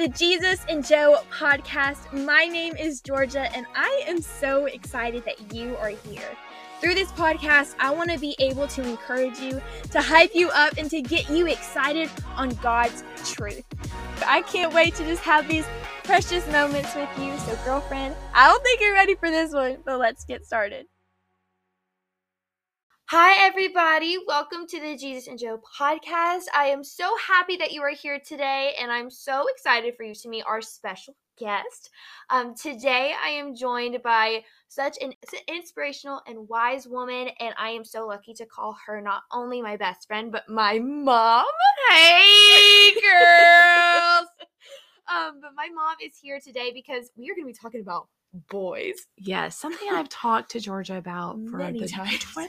the Jesus and Joe podcast. My name is Georgia, and I am so excited that you are here. Through this podcast, I want to be able to encourage you, to hype you up, and to get you excited on God's truth. I can't wait to just have these precious moments with you. So girlfriend, I don't think you're ready for this one, but let's get started. Hi, everybody. Welcome to the Jesus and Joe podcast. I am so happy that you are here today, and I'm so excited for you to meet our special guest. Today, I am joined by such an inspirational and wise woman, and I am so lucky to call her not only my best friend, but my mom. Hey, girls! But my mom is here today because we are going to be talking about boys. Yes, something I've talked to Georgia about for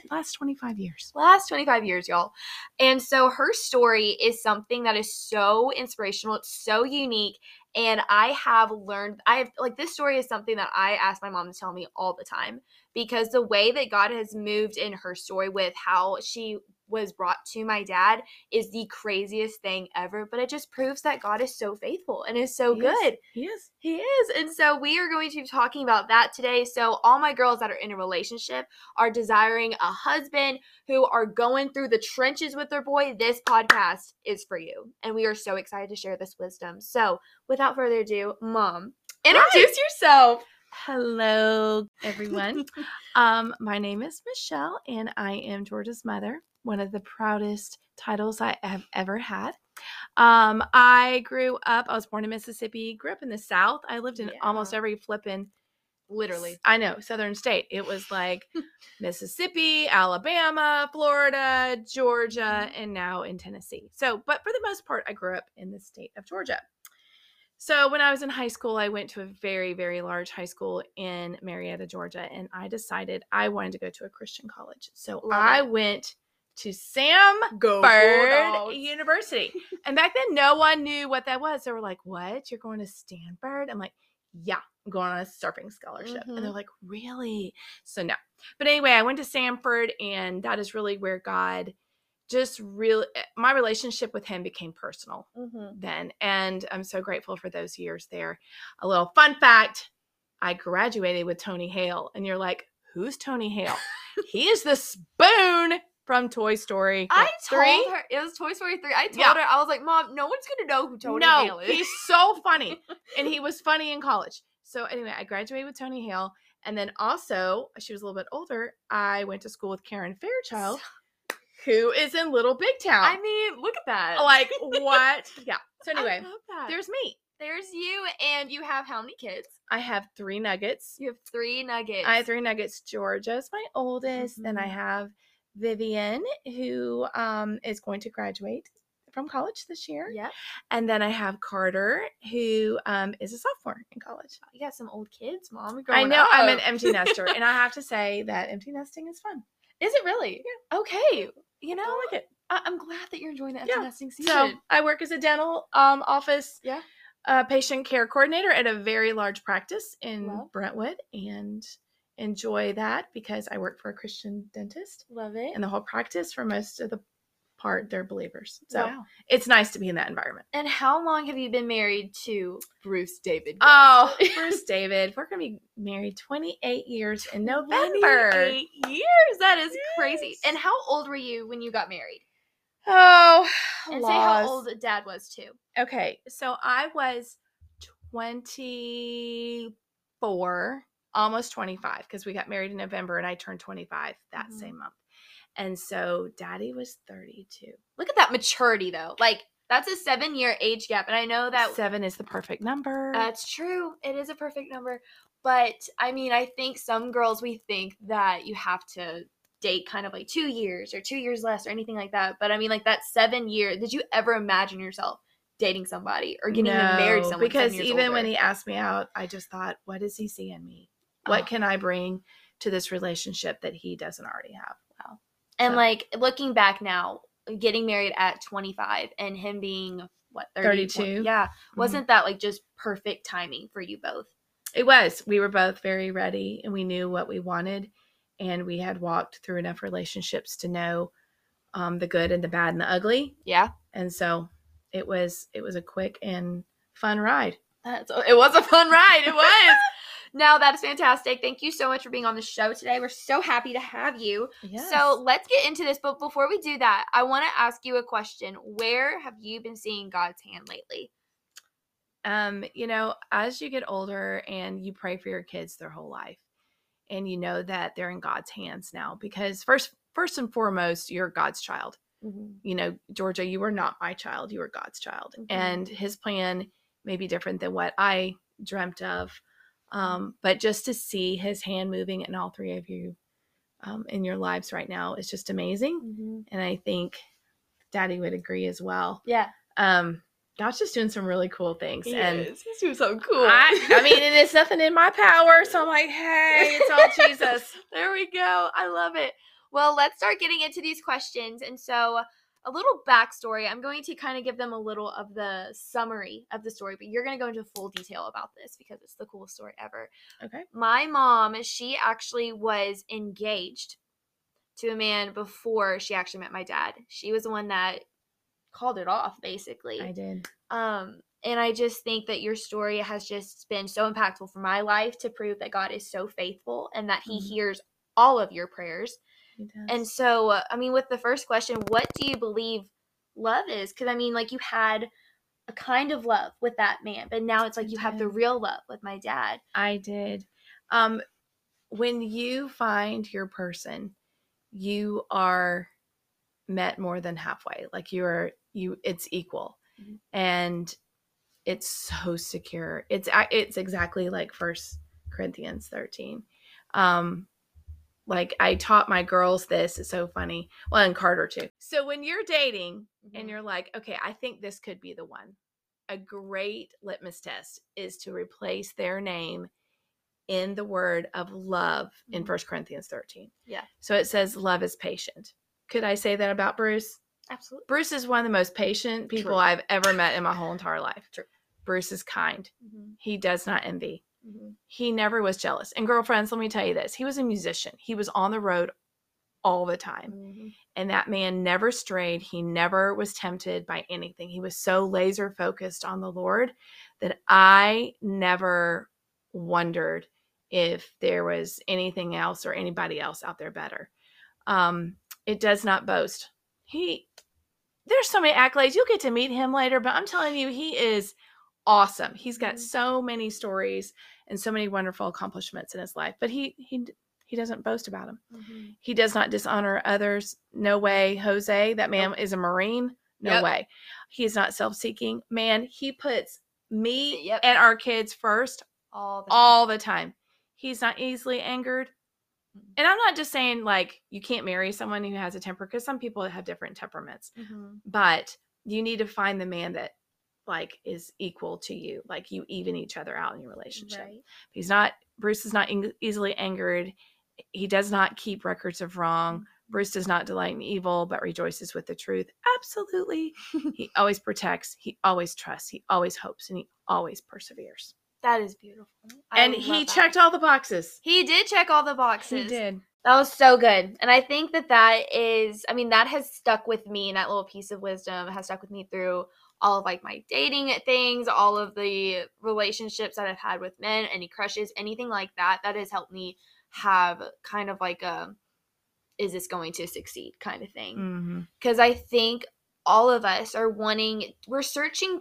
last 25 years. Last 25 years, y'all. And so her story is something that is so inspirational. It's so unique. And this story is something that I ask my mom to tell me all the time, because the way that God has moved in her story with how she was brought to my dad is the craziest thing ever, but it just proves that God is so faithful and is so good. He is. And so we are going to be talking about that today. So all my girls that are in a relationship, are desiring a husband, who are going through the trenches with their boy, this podcast is for you. And we are so excited to share this wisdom. So without further ado, Mom, introduce yourself. Hello, everyone. My name is Michelle, and I am Georgia's mother. One of the proudest titles I have ever had. I was born in Mississippi, grew up in the South. I lived in almost every flippin', southern state. It was like Mississippi, Alabama, Florida, Georgia, and now in Tennessee. So, but for the most part, I grew up in the state of Georgia. So when I was in high school, I went to a very, very large high school in Marietta, Georgia, and I decided I wanted to go to a Christian college. So I went to Sam Bird University. And back then, no one knew what that was. They were like, what? You're going to Stanford? I'm like, yeah, I'm going on a surfing scholarship. Mm-hmm. And they're like, really? So no. But anyway, I went to Stanford, and that is really where God my relationship with him became personal then. And I'm so grateful for those years there. A little fun fact, I graduated with Tony Hale. And you're like, who's Tony Hale? He is the spoon from Toy Story 3. It was Toy Story 3. I told her, I was like, Mom, no one's going to know who Tony Hale is. He's so funny. And he was funny in college. So anyway, I graduated with Tony Hale. And then also, she was a little bit older, I went to school with Karen Fairchild, who is in Little Big Town. I mean, look at that. Like, what? Yeah. So anyway, I love that. There's me. There's you, and you have how many kids? I have three nuggets. You have three nuggets. I have three nuggets. Georgia's my oldest, and I have Vivian, who is going to graduate from college this year. Yeah. And then I have Carter, who is a sophomore in college. You got some old kids, Mom. I know. I'm an empty nester, and I have to say that empty nesting is fun. Is it really? Yeah. Okay. You know, I like it. I'm glad that you're enjoying the empty nesting season. So I work as a dental office patient care coordinator at a very large practice in Brentwood, and enjoy that because I work for a Christian dentist. Love it. And the whole practice, for most of the part, they're believers. So it's nice to be in that environment. And how long have you been married to Bruce David West? Oh, Bruce David. We're going to be married 28 years in November. 28 years. That is crazy. And how old were you when you got married? Oh, and say how old Dad was too. Okay. So I was 24. Almost 25, because we got married in November and I turned 25 that same month. And so Daddy was 32. Look at that maturity, though. Like, that's a 7-year age gap. And I know that 7 is the perfect number. That's true. It is a perfect number. But I mean, I think some girls, we think that you have to date kind of like 2 years or 2 years less or anything like that. But I mean, like, that 7 year, did you ever imagine yourself dating somebody or getting married someone? Because even older, when he asked me out, I just thought, what does he see in me? What can I bring to this relationship that he doesn't already have? Wow. And like, looking back now, getting married at 25 and him being, 32? Yeah. Wasn't that like just perfect timing for you both? It was. We were both very ready, and we knew what we wanted, and we had walked through enough relationships to know the good and the bad and the ugly. Yeah. And so it was a quick and fun ride. It was a fun ride. It was. No, that is fantastic. Thank you so much for being on the show today. We're so happy to have you. Yes. So let's get into this. But before we do that, I want to ask you a question. Where have you been seeing God's hand lately? You know, as you get older and you pray for your kids their whole life, and you know that they're in God's hands now, because first and foremost, you're God's child. Mm-hmm. You know, Georgia, you were not my child. You were God's child. Mm-hmm. And his plan may be different than what I dreamt of. But just to see his hand moving in all three of you in your lives right now is just amazing. Mm-hmm. And I think Daddy would agree as well. Yeah. God's just doing some really cool things. He's doing something cool. I mean, and it's nothing in my power. So I'm like, hey, it's all Jesus. There we go. I love it. Well, let's start getting into these questions. And so a little backstory. I'm going to kind of give them a little of the summary of the story, but you're going to go into full detail about this because it's the coolest story ever. Okay. My mom, she actually was engaged to a man before she actually met my dad. She was the one that called it off, basically. I did. And I just think that your story has just been so impactful for my life to prove that God is so faithful and that he hears all of your prayers. And so, I mean, with the first question, what do you believe love is? Because, I mean, like, you had a kind of love with that man, but now it's like you have the real love with my dad. I did. When you find your person, you are met more than halfway. Like, it's equal. Mm-hmm. And it's so secure. It's exactly like 1 Corinthians 13. Like, I taught my girls this. It's so funny. Well, and Carter too. So when you're dating and you're like, okay, I think this could be the one. A great litmus test is to replace their name in the word of love in 1 Corinthians 13. Yeah. So it says love is patient. Could I say that about Bruce? Absolutely. Bruce is one of the most patient people I've ever met in my whole entire life. True. Bruce is kind. Mm-hmm. He does not envy. Mm-hmm. He never was jealous. And girlfriends, let me tell you this. He was a musician. He was on the road all the time. Mm-hmm. And that man never strayed. He never was tempted by anything. He was so laser focused on the Lord that I never wondered if there was anything else or anybody else out there better. It does not boast. There's so many accolades. You'll get to meet him later, but I'm telling you, he is awesome. He's got so many stories and so many wonderful accomplishments in his life, but he doesn't boast about them. Mm-hmm. He does not dishonor others. No way, Jose. That man is a Marine. No way. He is not self-seeking. Man, he puts me and our kids first all the time. He's not easily angered. And I'm not just saying, like, you can't marry someone who has a temper, because some people have different temperaments, but you need to find the man that, like, is equal to you. Like, you even each other out in your relationship. Right. Bruce is not easily angered. He does not keep records of wrong. Bruce does not delight in evil, but rejoices with the truth. Absolutely. He always protects. He always trusts. He always hopes, and he always perseveres. That is beautiful. And he checked all the boxes. He did check all the boxes. He did. That was so good. And I think that is, I mean, that has stuck with me, and that little piece of wisdom has stuck with me through all of, like, my dating things, all of the relationships that I've had with men, any crushes, anything like that. That has helped me have kind of like a, is this going to succeed kind of thing? Because I think all of us are we're searching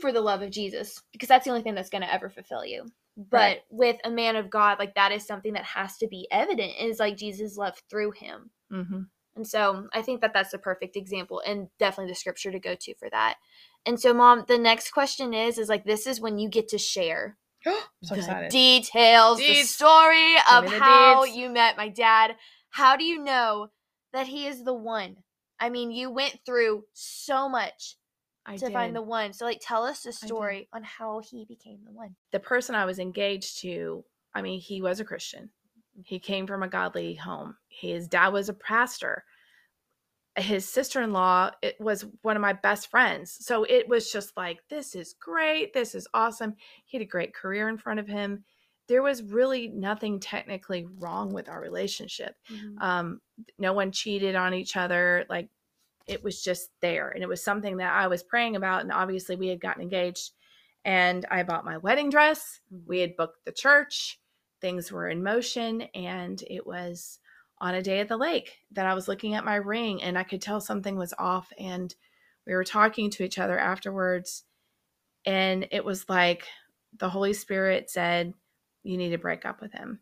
for the love of Jesus, because that's the only thing that's going to ever fulfill you. But with a man of God, like, that is something that has to be evident, is like Jesus' love through him. Mm-hmm. And so I think that that's the perfect example, and definitely the scripture to go to for that. And so, Mom, the next question is like, this is when you get to share the story of how you met my dad. How do you know that he is the one? I mean, you went through so much to find the one. So, like, tell us the story on how he became the one. The person I was engaged to, I mean, he was a Christian. He came from a godly home. His dad was a pastor. His sister-in-law, it was one of my best friends. So it was just like, this is great. This is awesome. He had a great career in front of him. There was really nothing technically wrong with our relationship. No one cheated on each other. Like, it was just there. And it was something that I was praying about. And obviously we had gotten engaged and I bought my wedding dress. We had booked the church. Things were in motion. And it was on a day at the lake that I was looking at my ring and I could tell something was off. And we were talking to each other afterwards. And it was like the Holy Spirit said, you need to break up with him.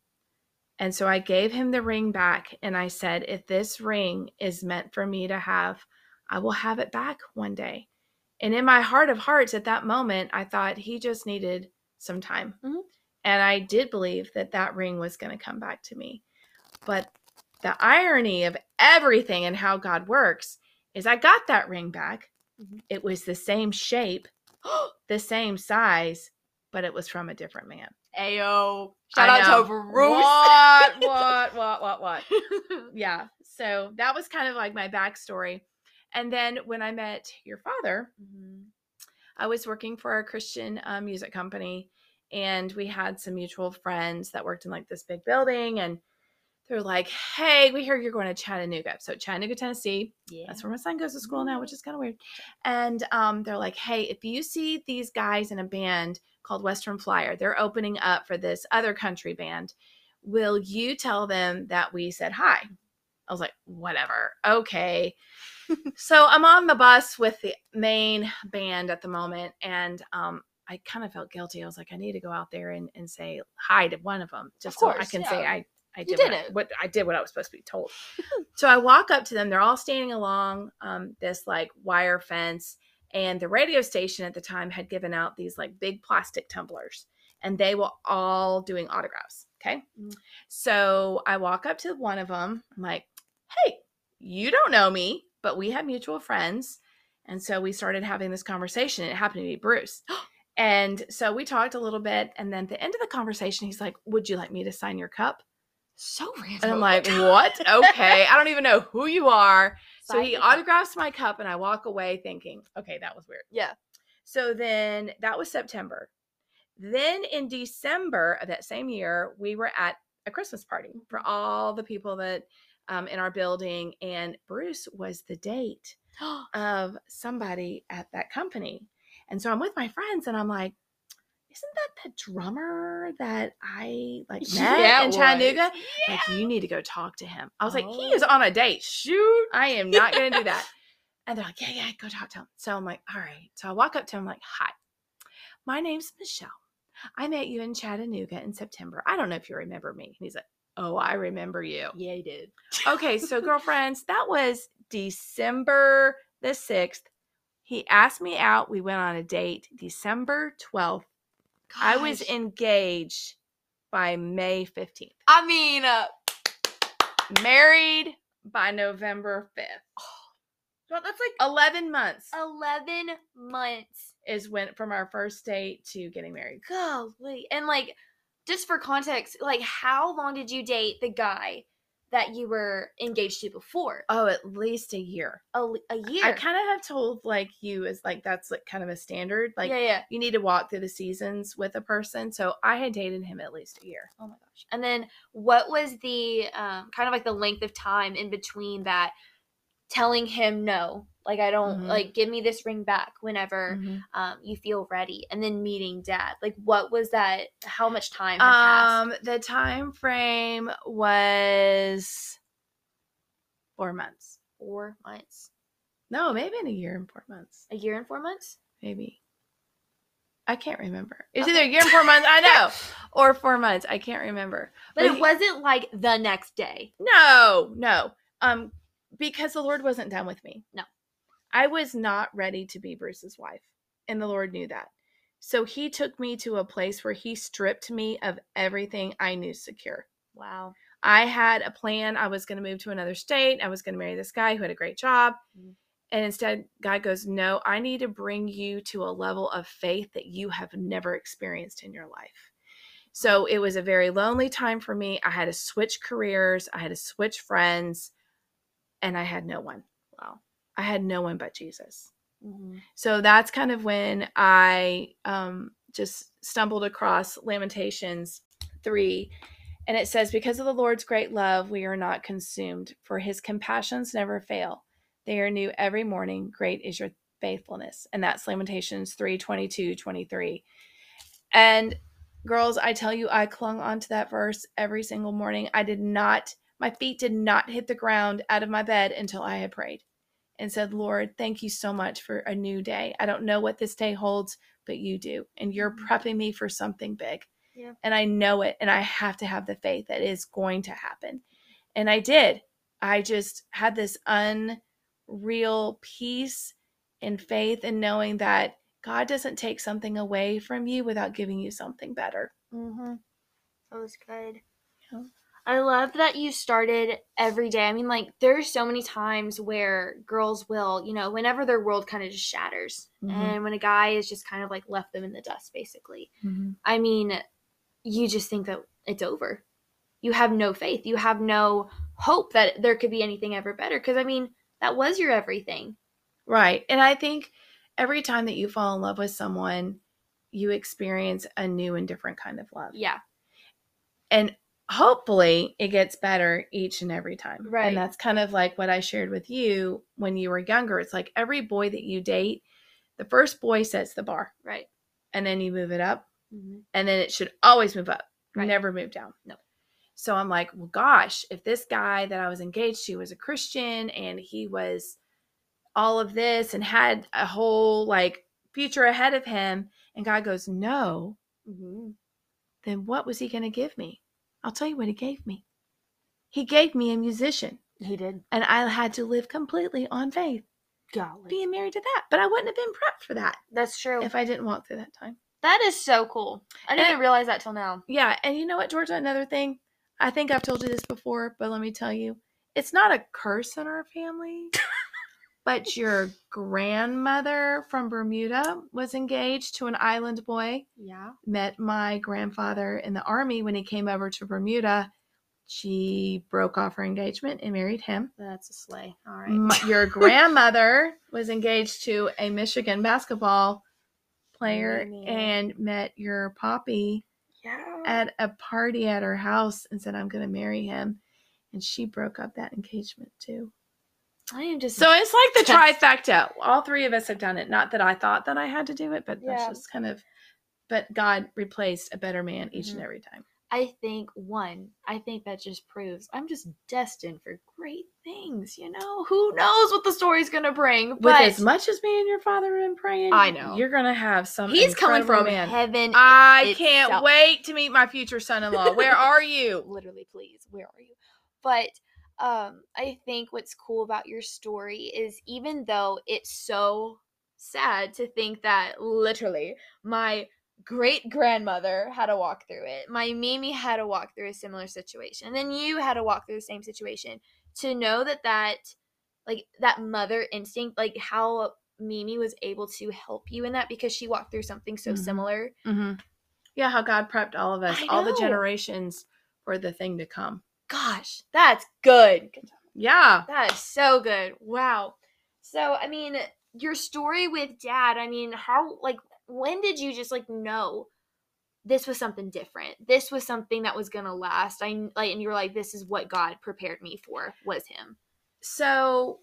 And so I gave him the ring back and I said, if this ring is meant for me to have, I will have it back one day. And in my heart of hearts at that moment, I thought he just needed some time. Mm-hmm. And I did believe that that ring was going to come back to me. But the irony of everything and how God works is I got that ring back. Mm-hmm. It was the same shape, the same size, but it was from a different man. Ayo. Shout out to Bruce. What? Yeah. So that was kind of like my backstory. And then when I met your father, mm-hmm. I was working for a Christian music company and we had some mutual friends that worked in like this big building and they're like, hey, we hear you're going to Chattanooga. So Chattanooga, Tennessee. Yeah. That's where my son goes to school now, which is kind of weird. And they're like, hey, if you see these guys in a band called Western Flyer, they're opening up for this other country band. Will you tell them that we said hi? I was like, whatever. Okay. So I'm on the bus with the main band at the moment. And I kind of felt guilty. I was like, I need to go out there and say hi to one of them. Just so I can say I did what I was supposed to be told. So I walk up to them. They're all standing along this like wire fence. And the radio station at the time had given out these like big plastic tumblers and they were all doing autographs. Okay. Mm-hmm. So I walk up to one of them. I'm like, hey, you don't know me, but we have mutual friends. And so we started having this conversation. It happened to be Bruce. And so we talked a little bit. And then at the end of the conversation, he's like, would you like me to sign your cup? So random. And I'm like, what? Okay. I don't even know who you are. So he autographs my cup and I walk away thinking, okay, that was weird. Yeah. So then that was September. Then in December of that same year, we were at a Christmas party for all the people that in our building. And Bruce was the date of somebody at that company. And so I'm with my friends and I'm like, isn't that the drummer that I met in Chattanooga? Yeah. Like, you need to go talk to him. I was like, he is on a date. Shoot. I am not going to do that. And they're like, yeah, go talk to him. So I'm like, all right. So I walk up to him. I'm like, hi, my name's Michelle. I met you in Chattanooga in September. I don't know if you remember me. And he's like, oh, I remember you. Yeah, he did. Okay. So girlfriends, that was December the 6th. He asked me out. We went on a date December 12th. Gosh. I was engaged by May 15th. I mean, married by November 5th. Oh, well, that's like 11 months. 11 months is when from our first date to getting married. Golly. And like, just for context, like how long did you date the guy that you were engaged to before? Oh, at least a year. A year. I kind of have told like you is like, that's like kind of a standard. Like you need to walk through the seasons with a person. So I had dated him at least a year. Oh my gosh. And then what was the kind of like the length of time in between that telling him no, like I don't like give me this ring back whenever you feel ready, and then meeting Dad? Like what was that? How much time had passed? The time frame was 4 months. 4 months. No, maybe in a year and 4 months. A year and 4 months? Maybe. I can't remember. It's either a year and 4 months, I know, or 4 months. I can't remember. But it wasn't like the next day. No. Because the Lord wasn't done with me. No. I was not ready to be Bruce's wife, and the Lord knew that. So he took me to a place where he stripped me of everything I knew secure. Wow. I had a plan. I was going to move to another state. I was going to marry this guy who had a great job. Mm-hmm. And instead, God goes, no, I need to bring you to a level of faith that you have never experienced in your life. So it was a very lonely time for me. I had to switch careers. I had to switch friends. And I had no one. Wow. I had no one but Jesus. Mm-hmm. So that's kind of when I just stumbled across Lamentations 3. And it says, because of the Lord's great love, we are not consumed, for his compassions never fail. They are new every morning. Great is your faithfulness. And that's Lamentations 3:22-23. And girls, I tell you, I clung onto that verse every single morning. My feet did not hit the ground out of my bed until I had prayed and said, Lord, thank you so much for a new day. I don't know what this day holds, but you do. And you're prepping me for something big. Yeah. And I know it. And I have to have the faith that it's going to happen. And I did. I just had this unreal peace and faith in knowing that God doesn't take something away from you without giving you something better. Mm-hmm. That was good. Yeah. I love that you started every day. I mean, like, there's so many times where girls will, you know, whenever their world kind of just shatters, mm-hmm. and when a guy is just kind of like left them in the dust, basically. Mm-hmm. I mean, you just think that it's over. You have no faith. You have no hope that there could be anything ever better. Because, I mean, that was your everything. Right. And I think every time that you fall in love with someone, you experience a new and different kind of love. Yeah. And hopefully it gets better each and every time. Right. And that's kind of like what I shared with you when you were younger. It's like every boy that you date, the first boy sets the bar. Right. And then you move it up. Mm-hmm. And then it should always move up. Right. Never move down. No. So I'm like, well, gosh, if this guy that I was engaged to was a Christian and he was all of this and had a whole like future ahead of him, and God goes, no, mm-hmm. then what was he going to give me? I'll tell you what he gave me. He gave me a musician. He did. And I had to live completely on faith. Golly. Being married to that. But I wouldn't have been prepped for that. That's true. If I didn't walk through that time. That is so cool. I didn't realize that till now. Yeah. And you know what, Georgia? Another thing. I think I've told you this before, but let me tell you. It's not a curse on our family. But your grandmother from Bermuda was engaged to an island boy. Yeah. Met my grandfather in the Army when he came over to Bermuda. She broke off her engagement and married him. That's a slay. All right. Your grandmother was engaged to a Michigan basketball player and met your poppy at a party at her house and said, I'm going to marry him. And she broke up that engagement too. I am just so it's like the trifecta. All three of us have done it. Not that I thought that I had to do it, but that's just kind of. But God replaced a better man each and every time. I think that just proves I'm just destined for great things. You know, who knows what the story's going to bring? But with as much as me and your father have been praying, I know you're going to have some. He's coming from heaven. I can't wait to meet my future son-in-law. Where are you? Literally, please. Where are you? But. I think what's cool about your story is even though it's so sad to think that literally my great-grandmother had to walk through it, my Mimi had to walk through a similar situation, and then you had to walk through the same situation, to know that mother instinct, like how Mimi was able to help you in that because she walked through something so mm-hmm. similar. Mm-hmm. Yeah, how God prepped all of us, all the generations for the thing to come. Gosh, that's good. Yeah. That is so good. Wow. So, I mean, your story with Dad, I mean, how, like, when did you just, like, know this was something different? This was something that was going to last. And you were like, this is what God prepared me for, was him. So,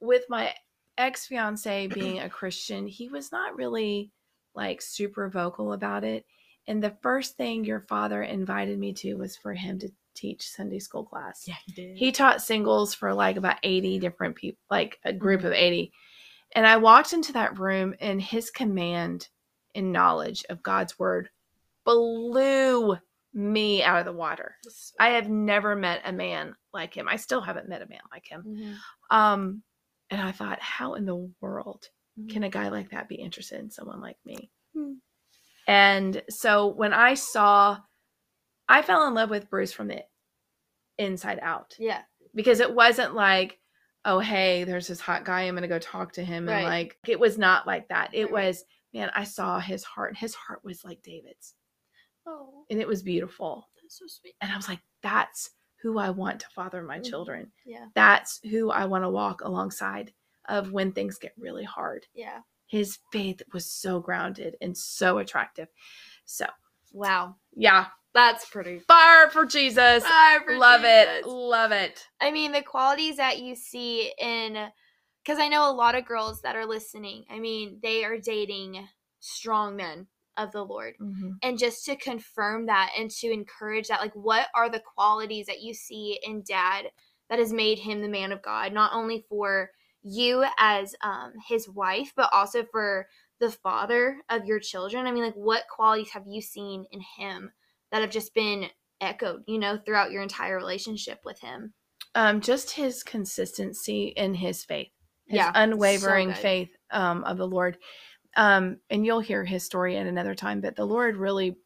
with my ex-fiance being a Christian, he was not really, like, super vocal about it. And the first thing your father invited me to was for him to teach Sunday school class. Yeah, he did. He taught singles for like about 80 different people, like a group of 80. And I walked into that room and his command and knowledge of God's word blew me out of the water. I have never met a man like him. I still haven't met a man like him. Mm-hmm. And I thought, how in the world can a guy like that be interested in someone like me? Mm-hmm. And so when I fell in love with Bruce from the inside out. Yeah. Because it wasn't like, oh, hey, there's this hot guy. I'm going to go talk to him. Right. And like, it was not like that. It was, man, I saw his heart. His heart was like David's. Oh. And it was beautiful. That's so sweet. And I was like, that's who I want to father my children. Yeah. That's who I want to walk alongside of when things get really hard. Yeah. His faith was so grounded and so attractive. So. Wow. Yeah. That's pretty. Fire for Jesus. Fire for Jesus. Love it. Love it. I mean, the qualities that you see in because I know a lot of girls that are listening, I mean, they are dating strong men of the Lord. Mm-hmm. And just to confirm that and to encourage that, like, what are the qualities that you see in Dad that has made him the man of God, not only for you as his wife, but also for the father of your children? I mean, like, what qualities have you seen in him that have just been echoed, you know, throughout your entire relationship with him? Just his consistency in his faith, his unwavering faith of the Lord. And you'll hear his story at another time, but the Lord really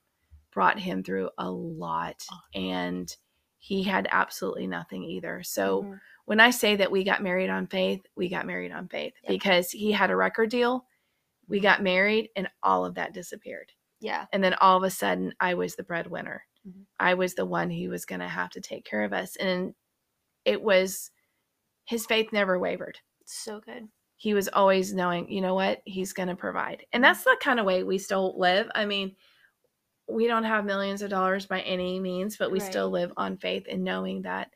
brought him through a lot, and he had absolutely nothing either. So mm-hmm. when I say that we got married on faith, we got married on faith because he had a record deal. We got married and all of that disappeared. Yeah. And then all of a sudden I was the breadwinner. Mm-hmm. I was the one who was going to have to take care of us. And it was, his faith never wavered. So good. He was always knowing, you know what, he's going to provide. And that's the kind of way we still live. I mean, we don't have millions of dollars by any means, but we still live on faith and knowing that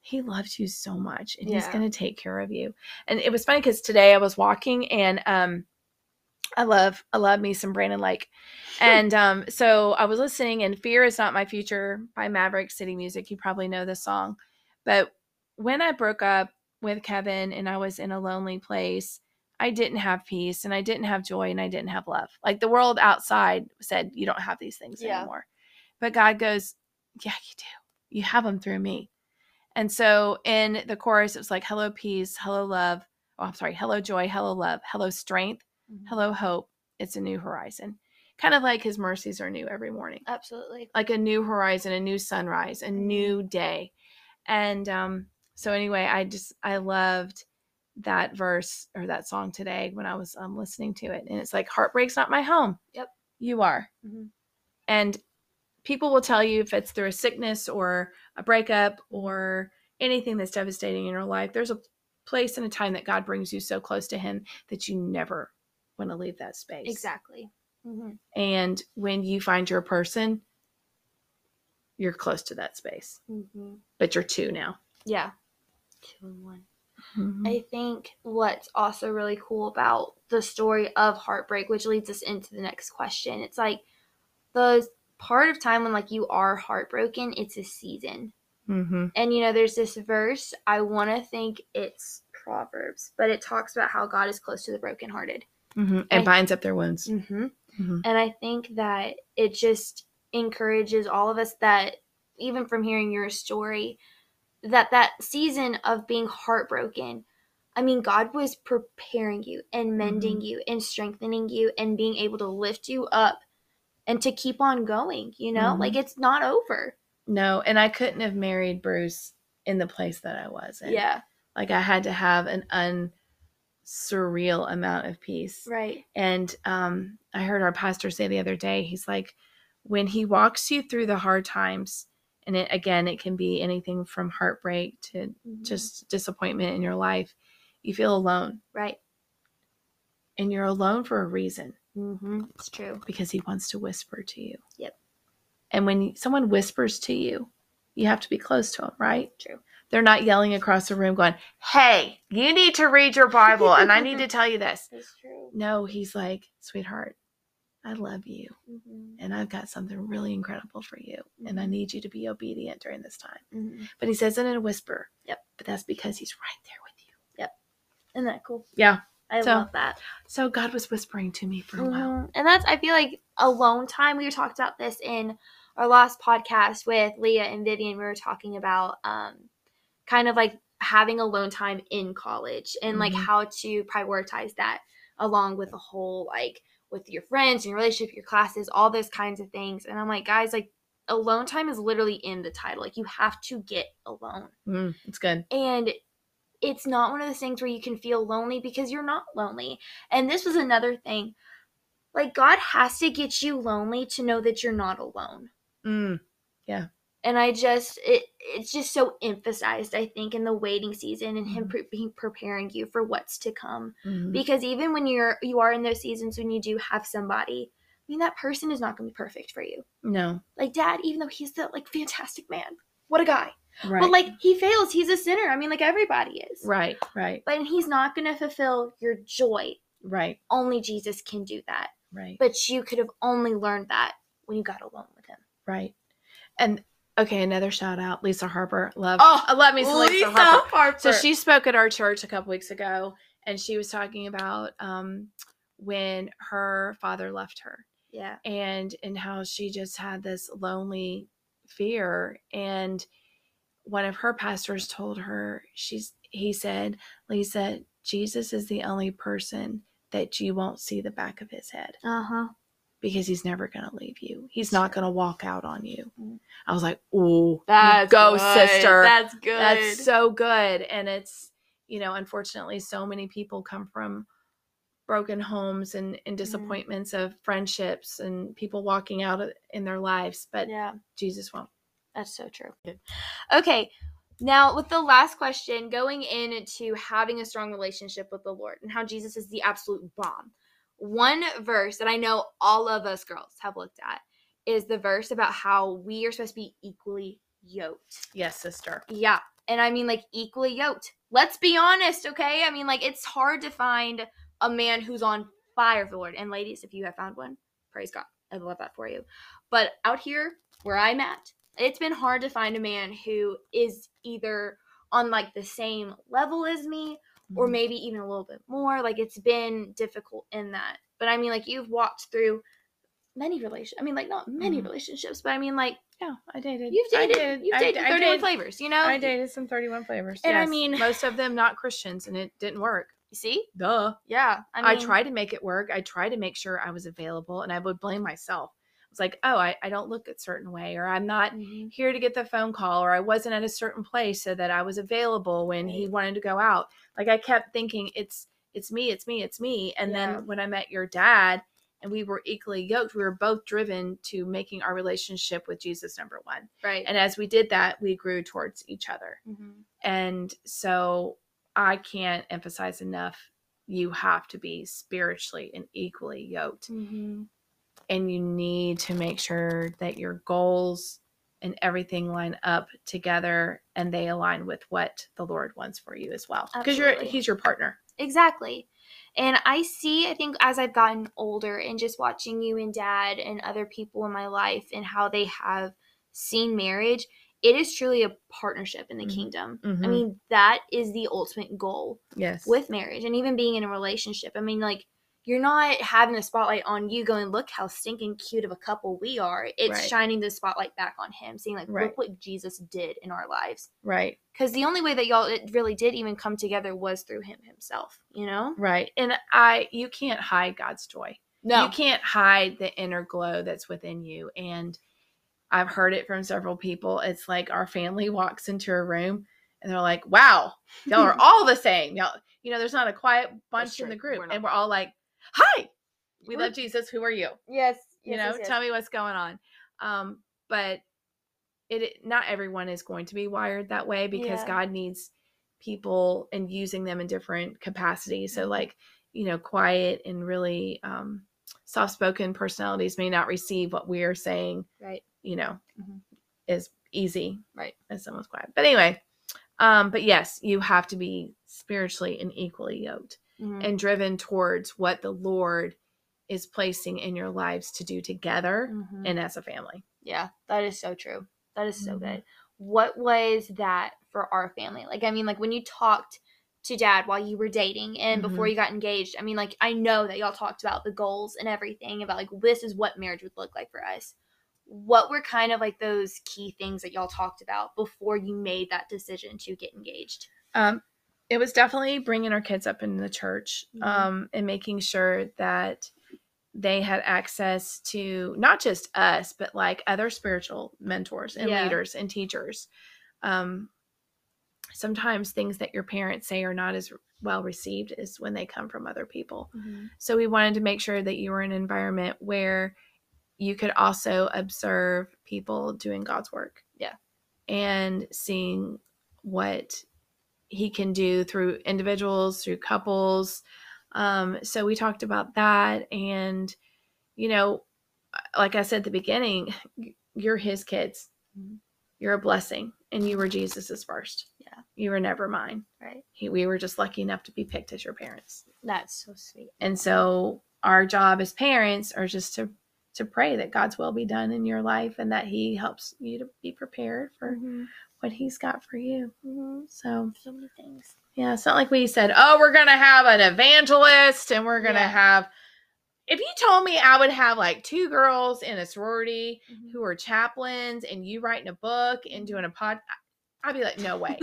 he loves you so much and he's going to take care of you. And it was funny because today I was walking and, I love me some Brandon Lake. And so I was listening, and Fear Is Not My Future by Maverick City Music. You probably know this song. But when I broke up with Kevin and I was in a lonely place, I didn't have peace and I didn't have joy and I didn't have love. Like, the world outside said, you don't have these things anymore. But God goes, yeah, you do. You have them through me. And so in the chorus, it was like, hello, peace, hello, love. Oh, I'm sorry. Hello, joy, hello, love, hello, strength. Hello, hope. It's a new horizon. Kind of like his mercies are new every morning. Absolutely. Like a new horizon, a new sunrise, a new day. And so anyway, I loved that verse or that song today when I was listening to it. And it's like, heartbreak's not my home. Yep. You are. Mm-hmm. And people will tell you if it's through a sickness or a breakup or anything that's devastating in your life, there's a place and a time that God brings you so close to him that you never want to leave that space. Exactly. Mm-hmm. And when you find your person, you're close to that space. Mm-hmm. But you're two now. Yeah. 2 and 1. Mm-hmm. I think what's also really cool about the story of heartbreak, which leads us into the next question, it's like the part of time when, like, you are heartbroken, it's a season. Mm-hmm. And, you know, there's this verse, I want to think it's Proverbs, but it talks about how God is close to the brokenhearted. Mm-hmm. And binds up their wounds. Mm-hmm. Mm-hmm. And I think that it just encourages all of us that, even from hearing your story, that season of being heartbroken, I mean, God was preparing you and mending mm-hmm. you and strengthening you and being able to lift you up and to keep on going, you know, mm-hmm. like, it's not over. No. And I couldn't have married Bruce in the place that I was in. Yeah. Like, I had to have an surreal amount of peace. Right. And I heard our pastor say the other day, he's like, when he walks you through the hard times, and it can be anything from heartbreak to mm-hmm. just disappointment in your life, you feel alone. Right. And you're alone for a reason. Mm-hmm. It's true. Because he wants to whisper to you. Yep. And when someone whispers to you, you have to be close to them, right? True. They're not yelling across the room going, hey, you need to read your Bible and I need to tell you this. That's true. No, he's like, sweetheart, I love you mm-hmm. and I've got something really incredible for you mm-hmm. and I need you to be obedient during this time. Mm-hmm. But he says it in a whisper. Yep. But that's because he's right there with you. Yep. Isn't that cool? Yeah. I love that. So God was whispering to me for a mm-hmm. while. And I feel like alone time, we talked about this in our last podcast with Leah and Vivian. We were talking about, kind of like having alone time in college and like mm-hmm. how to prioritize that along with the whole, like, with your friends and your relationship, your classes, all those kinds of things. And I'm like, guys, like, alone time is literally in the title. Like, you have to get alone. It's good. And it's not one of those things where you can feel lonely, because you're not lonely. And this was another thing. Like, God has to get you lonely to know that you're not alone. Yeah. And it's just so emphasized, I think, in the waiting season and him preparing you for what's to come. Mm-hmm. Because even when you are in those seasons when you do have somebody, I mean, that person is not going to be perfect for you. No. Like, Dad, even though he's the, like, fantastic man, what a guy. Right. But, like, he fails. He's a sinner. I mean, like, everybody is. Right, right. But he's not going to fulfill your joy. Right. Only Jesus can do that. Right. But you could have only learned that when you got alone with him. Right. And, okay, another shout-out, Lisa Harper. Love me some Lisa Harper. So she spoke at our church a couple weeks ago, and she was talking about when her father left her. Yeah. And how she just had this lonely fear. And one of her pastors told her, he said, Lisa, Jesus is the only person that you won't see the back of his head. Uh-huh. Because he's never going to leave you. He's not going to walk out on you. I was like, ooh, that's go, good. Sister. That's good. That's so good. And it's, unfortunately, so many people come from broken homes and disappointments of friendships and people walking out in their lives, but Jesus won't. That's so true. Okay. Now, with the last question, going into having a strong relationship with the Lord and how Jesus is the absolute bomb. One verse that I know all of us girls have looked at is the verse about how we are supposed to be equally yoked. Yes, sister. Yeah. And I mean, like, equally yoked. Let's be honest, okay? I mean, like, it's hard to find a man who's on fire for the Lord. And ladies, if you have found one, praise God. I love that for you. But out here where I'm at, it's been hard to find a man who is either on, like, the same level as me or maybe even a little bit more. Like, it's been difficult in that. But I mean, like, you've walked through many relationships. I mean, like, not many relationships, but I mean, like, yeah, I dated. You've dated. You've dated 31 flavors, I dated some 31 flavors. And yes. I mean, most of them not Christians, and it didn't work. You see? Duh. Yeah. I mean, I tried to make it work. I tried to make sure I was available, and I would blame myself. It's like, oh, I don't look a certain way, or I'm not here to get the phone call, or I wasn't at a certain place so that I was available when he wanted to go out. Like, I kept thinking, it's me. And then when I met your dad and we were equally yoked, we were both driven to making our relationship with Jesus number one. Right. And as we did that, we grew towards each other. Mm-hmm. And so I can't emphasize enough, you have to be spiritually and equally yoked. Mm-hmm. And you need to make sure that your goals and everything line up together and they align with what the Lord wants for you as well. Because he's your partner. Exactly. And I think as I've gotten older and just watching you and Dad and other people in my life and how they have seen marriage, it is truly a partnership in the kingdom. Mm-hmm. I mean, that is the ultimate goal with marriage and even being in a relationship. I mean, like, you're not having a spotlight on you going, look how stinking cute of a couple we are. It's shining the spotlight back on him, seeing, like, look what Jesus did in our lives. Right. Because the only way that it really did even come together was through him himself, Right. And you can't hide God's joy. No. You can't hide the inner glow that's within you. And I've heard it from several people. It's like our family walks into a room and they're like, wow, y'all are all the same. Y'all, there's not a quiet bunch in the group. And we're all like, hi, we love Jesus. Who are you? Yes. Yes. Tell me what's going on. But not everyone is going to be wired that way because God needs people and using them in different capacities. So like, quiet and really soft-spoken personalities may not receive what we are saying, is easy as someone's quiet. But anyway, but yes, you have to be spiritually and equally yoked. Mm-hmm. And driven towards what the Lord is placing in your lives to do together and as a family. Yeah, that is so true. That is so good. What was that for our family? Like, I mean, like when you talked to Dad while you were dating and before you got engaged, I mean, like, I know that y'all talked about the goals and everything about like, this is what marriage would look like for us. What were kind of like those key things that y'all talked about before you made that decision to get engaged? It was definitely bringing our kids up in the church and making sure that they had access to not just us, but like other spiritual mentors and leaders and teachers. Sometimes things that your parents say are not as well received is when they come from other people. Mm-hmm. So we wanted to make sure that you were in an environment where you could also observe people doing God's work. Yeah. And seeing what he can do through individuals, through couples. So we talked about that. And, like I said at the beginning, you're his kids. Mm-hmm. You're a blessing. and you were Jesus's first. Yeah. You were never mine. Right. We were just lucky enough to be picked as your parents. That's so sweet. And so our job as parents are just to pray that God's will be done in your life and that he helps you to be prepared for what he's got for you. Mm-hmm. So many things. Yeah. It's not like we said, oh, we're going to have an evangelist and we're going to have, if you told me I would have like 2 girls in a sorority who are chaplains and you writing a book and doing a pod, I'd be like, no way,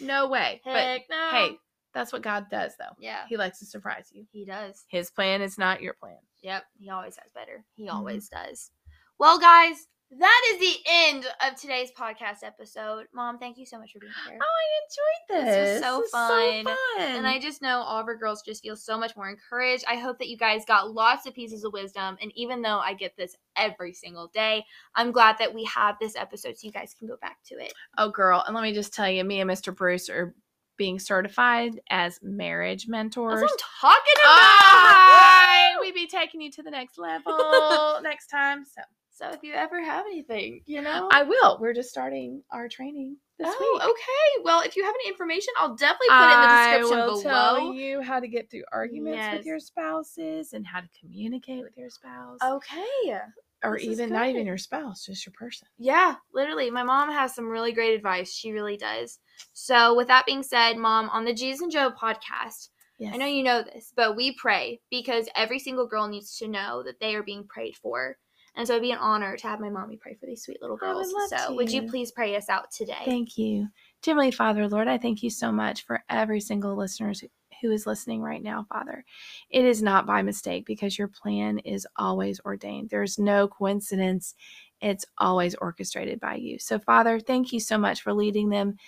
no way. Heck but no. Hey, that's what God does though. Yeah. He likes to surprise you. He does. His plan is not your plan. Yep. He always has better. He always does. Well, guys, that is the end of today's podcast episode. Mom, thank you so much for being here. Oh, I enjoyed this. This was so fun. And I just know all of our girls just feel so much more encouraged. I hope that you guys got lots of pieces of wisdom. And even though I get this every single day, I'm glad that we have this episode so you guys can go back to it. Oh, girl. And let me just tell you, me and Mr. Bruce are being certified as marriage mentors. That's what I'm talking about. Oh, we be taking you to the next level next time. So if you ever have anything, you know. I will. We're just starting our training this week. Oh, okay. Well, if you have any information, I'll definitely put it in the description below. I will tell you how to get through arguments with your spouses and how to communicate with your spouse. Okay. Or even not even your spouse, just your person. Yeah, literally. My mom has some really great advice. She really does. So with that being said, Mom, on the Jesus and Joe podcast, I know you know this, but we pray because every single girl needs to know that they are being prayed for. And so it'd be an honor to have my mommy pray for these sweet little girls. Would you please pray us out today? Thank you. Dear Heavenly Father, Lord, I thank you so much for every single listener who is listening right now, Father. It is not by mistake because your plan is always ordained. There's no coincidence. It's always orchestrated by you. So, Father, thank you so much for leading them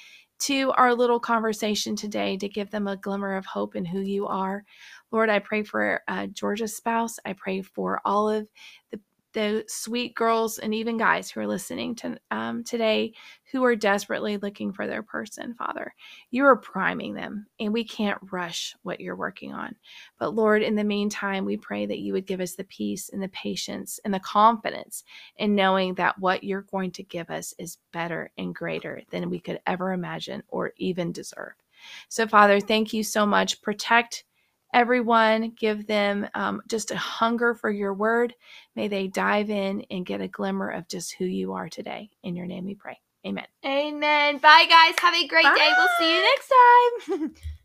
to our little conversation today to give them a glimmer of hope in who you are. Lord, I pray for Georgia's spouse. I pray for all of the sweet girls and even guys who are listening to today who are desperately looking for their person, Father. You are priming them, and we can't rush what you're working on. But, Lord, in the meantime, we pray that you would give us the peace and the patience and the confidence in knowing that what you're going to give us is better and greater than we could ever imagine or even deserve. So, Father, thank you so much. Protect everyone, give them just a hunger for your word. May they dive in and get a glimmer of just who you are today. In your name we pray. Amen. Amen. Bye, guys. Have a great day. We'll see you next time.